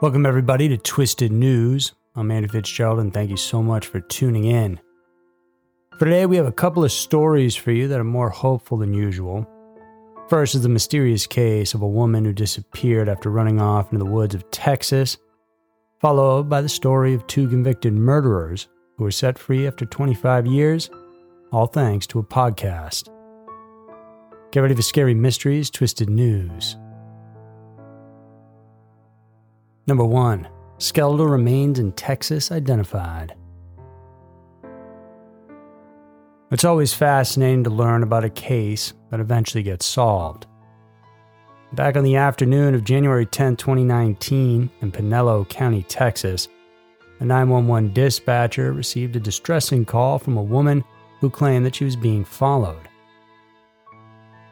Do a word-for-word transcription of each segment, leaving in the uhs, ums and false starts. Welcome, everybody, to Twisted News. I'm Andy Fitzgerald, and thank you so much for tuning in. For today, we have a couple of stories for you that are more hopeful than usual. First is the mysterious case of a woman who disappeared after running off into the woods of Texas, followed by the story of two convicted murderers who were set free after twenty-five years, all thanks to a podcast. Get ready for Scary Mysteries, Twisted News. Number one, skeletal remains in Texas identified. It's always fascinating to learn about a case that eventually gets solved. Back on the afternoon of January tenth, twenty nineteen, in Pinellas County, Texas, a nine one one dispatcher received a distressing call from a woman who claimed that she was being followed.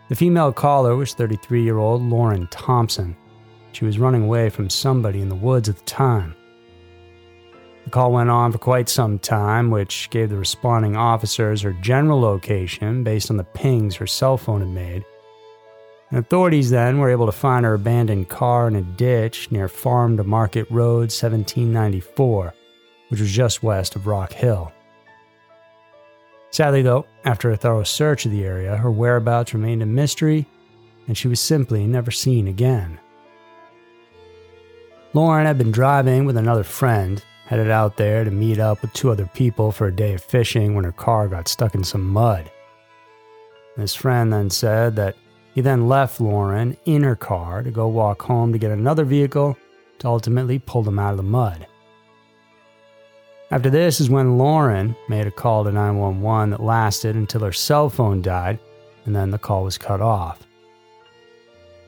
The female caller was thirty-three-year-old Lauren Thompson. She was running away from somebody in the woods at the time. The call went on for quite some time, which gave the responding officers her general location based on the pings her cell phone had made. And authorities then were able to find her abandoned car in a ditch near Farm to Market Road seventeen ninety-four, which was just west of Rock Hill. Sadly, though, after a thorough search of the area, her whereabouts remained a mystery, and she was simply never seen again. Lauren had been driving with another friend, headed out there to meet up with two other people for a day of fishing when her car got stuck in some mud. This friend then said that he then left Lauren in her car to go walk home to get another vehicle to ultimately pull them out of the mud. After this is when Lauren made a call to nine one one that lasted until her cell phone died, and then the call was cut off.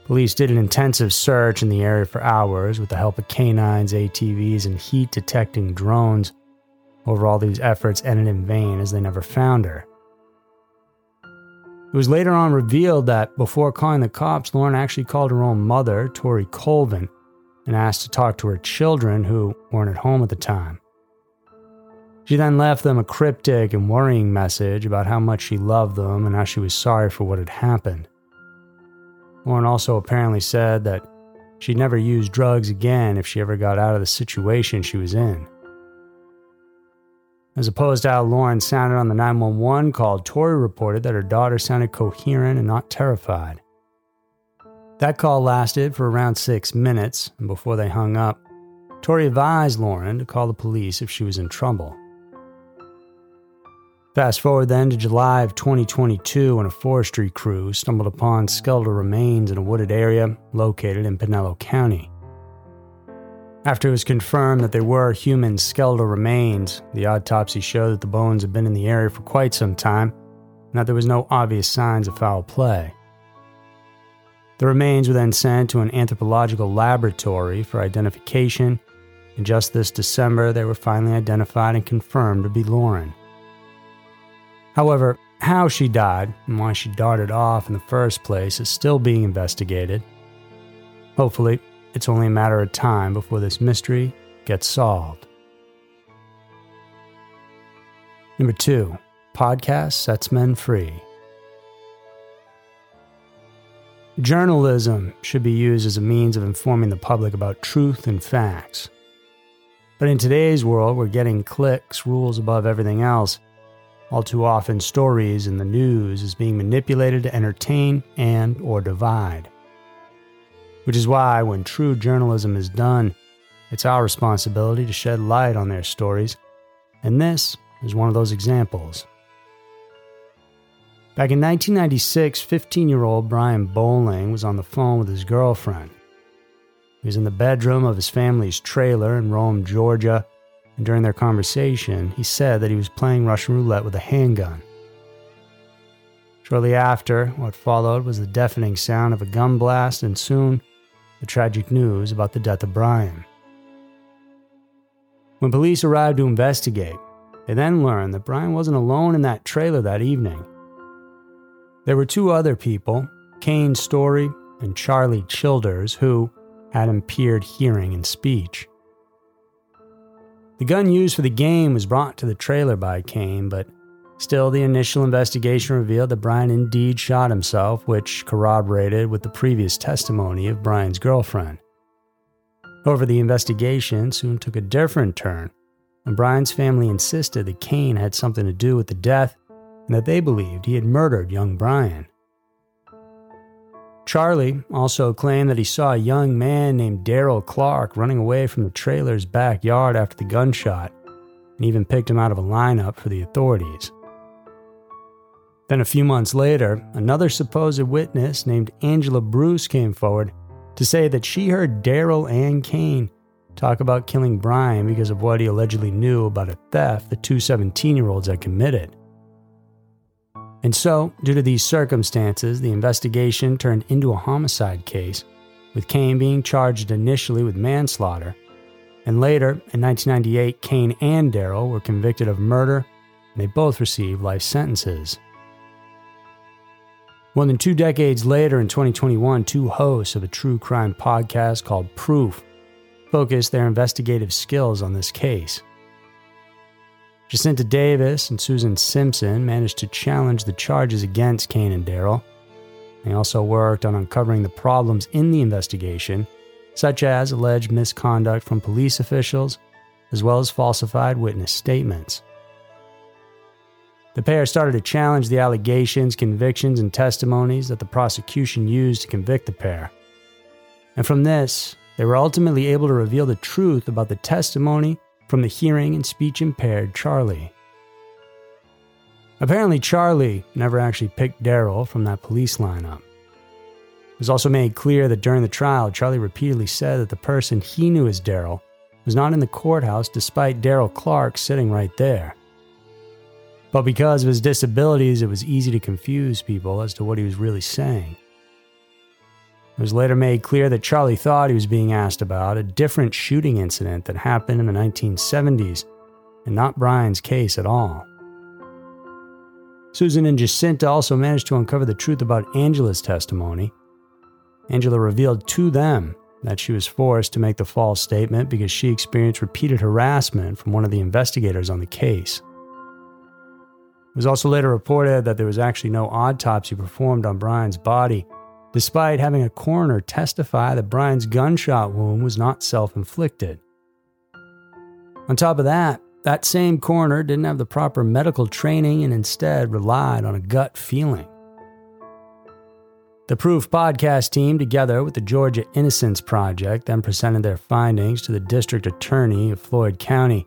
Police did an intensive search in the area for hours with the help of canines, A T Vs, and heat-detecting drones. Overall, these efforts ended in vain as they never found her. It was later on revealed that before calling the cops, Lauren actually called her own mother, Tori Colvin, and asked to talk to her children who weren't at home at the time. She then left them a cryptic and worrying message about how much she loved them and how she was sorry for what had happened. Lauren also apparently said that she'd never use drugs again if she ever got out of the situation she was in. As opposed to how Lauren sounded on the nine one one call, Tori reported that her daughter sounded coherent and not terrified. That call lasted for around six minutes, and before they hung up, Tori advised Lauren to call the police if she was in trouble. Fast forward then to July of twenty twenty-two when a forestry crew stumbled upon skeletal remains in a wooded area located in Pinellas County. After it was confirmed that there were human skeletal remains, the autopsy showed that the bones had been in the area for quite some time and that there was no obvious signs of foul play. The remains were then sent to an anthropological laboratory for identification, and just this December they were finally identified and confirmed to be Lauren. However, how she died and why she darted off in the first place is still being investigated. Hopefully, it's only a matter of time before this mystery gets solved. Number two, podcast sets men free. Journalism should be used as a means of informing the public about truth and facts. But in today's world, we're getting clicks, rules above everything else. All too often, stories in the news is being manipulated to entertain and or divide. Which is why when true journalism is done, it's our responsibility to shed light on their stories, and this is one of those examples. Back in nineteen ninety-six, fifteen-year-old Brian Bowling was on the phone with his girlfriend. He was in the bedroom of his family's trailer in Rome, Georgia, and during their conversation, he said that he was playing Russian roulette with a handgun. Shortly after, what followed was the deafening sound of a gun blast and soon, the tragic news about the death of Brian. When police arrived to investigate, they then learned that Brian wasn't alone in that trailer that evening. There were two other people, Kain Storey and Charlie Childers, who had impaired hearing and speech. The gun used for the game was brought to the trailer by Kain, but still the initial investigation revealed that Brian indeed shot himself, which corroborated with the previous testimony of Brian's girlfriend. However, the investigation soon took a different turn, and Brian's family insisted that Kain had something to do with the death and that they believed he had murdered young Brian. Charlie also claimed that he saw a young man named Darrell Clark running away from the trailer's backyard after the gunshot, and even picked him out of a lineup for the authorities. Then a few months later, another supposed witness named Angela Bruce came forward to say that she heard Darrell and Kain talk about killing Brian because of what he allegedly knew about a theft the two seventeen-year-olds had committed. And so, due to these circumstances, the investigation turned into a homicide case, with Kain being charged initially with manslaughter, and later, in nineteen ninety-eight, Kain and Darrell were convicted of murder, and they both received life sentences. More than two decades later, in twenty twenty-one, two hosts of a true crime podcast called Proof focused their investigative skills on this case. Jacinda Davis and Susan Simpson managed to challenge the charges against Kain and Darrell. They also worked on uncovering the problems in the investigation, such as alleged misconduct from police officials, as well as falsified witness statements. The pair started to challenge the allegations, convictions, and testimonies that the prosecution used to convict the pair. And from this, they were ultimately able to reveal the truth about the testimony from the hearing and speech-impaired Charlie. Apparently, Charlie never actually picked Darrell from that police lineup. It was also made clear that during the trial, Charlie repeatedly said that the person he knew as Darrell was not in the courthouse despite Darrell Clark sitting right there. But because of his disabilities, it was easy to confuse people as to what he was really saying. It was later made clear that Charlie thought he was being asked about a different shooting incident that happened in the nineteen seventies, and not Brian's case at all. Susan and Jacinta also managed to uncover the truth about Angela's testimony. Angela revealed to them that she was forced to make the false statement because she experienced repeated harassment from one of the investigators on the case. It was also later reported that there was actually no autopsy performed on Brian's body, despite having a coroner testify that Brian's gunshot wound was not self-inflicted. On top of that, that same coroner didn't have the proper medical training and instead relied on a gut feeling. The Proof podcast team, together with the Georgia Innocence Project, then presented their findings to the district attorney of Floyd County,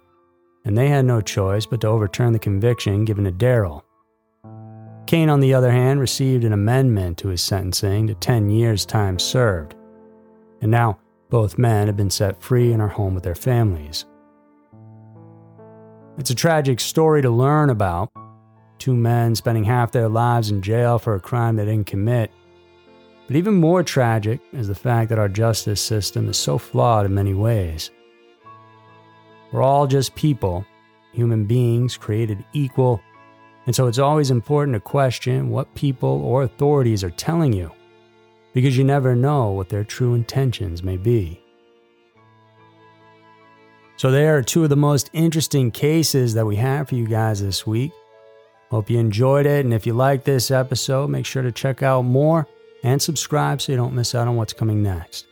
and they had no choice but to overturn the conviction given to Darrell. Kain, on the other hand, received an amendment to his sentencing to ten years' time served, and now both men have been set free and are home with their families. It's a tragic story to learn about, two men spending half their lives in jail for a crime they didn't commit, but even more tragic is the fact that our justice system is so flawed in many ways. We're all just people, human beings created equal, and so it's always important to question what people or authorities are telling you, because you never know what their true intentions may be. So there are two of the most interesting cases that we have for you guys this week. Hope you enjoyed it, and if you like this episode, make sure to check out more and subscribe so you don't miss out on what's coming next.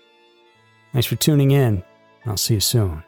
Thanks for tuning in, and I'll see you soon.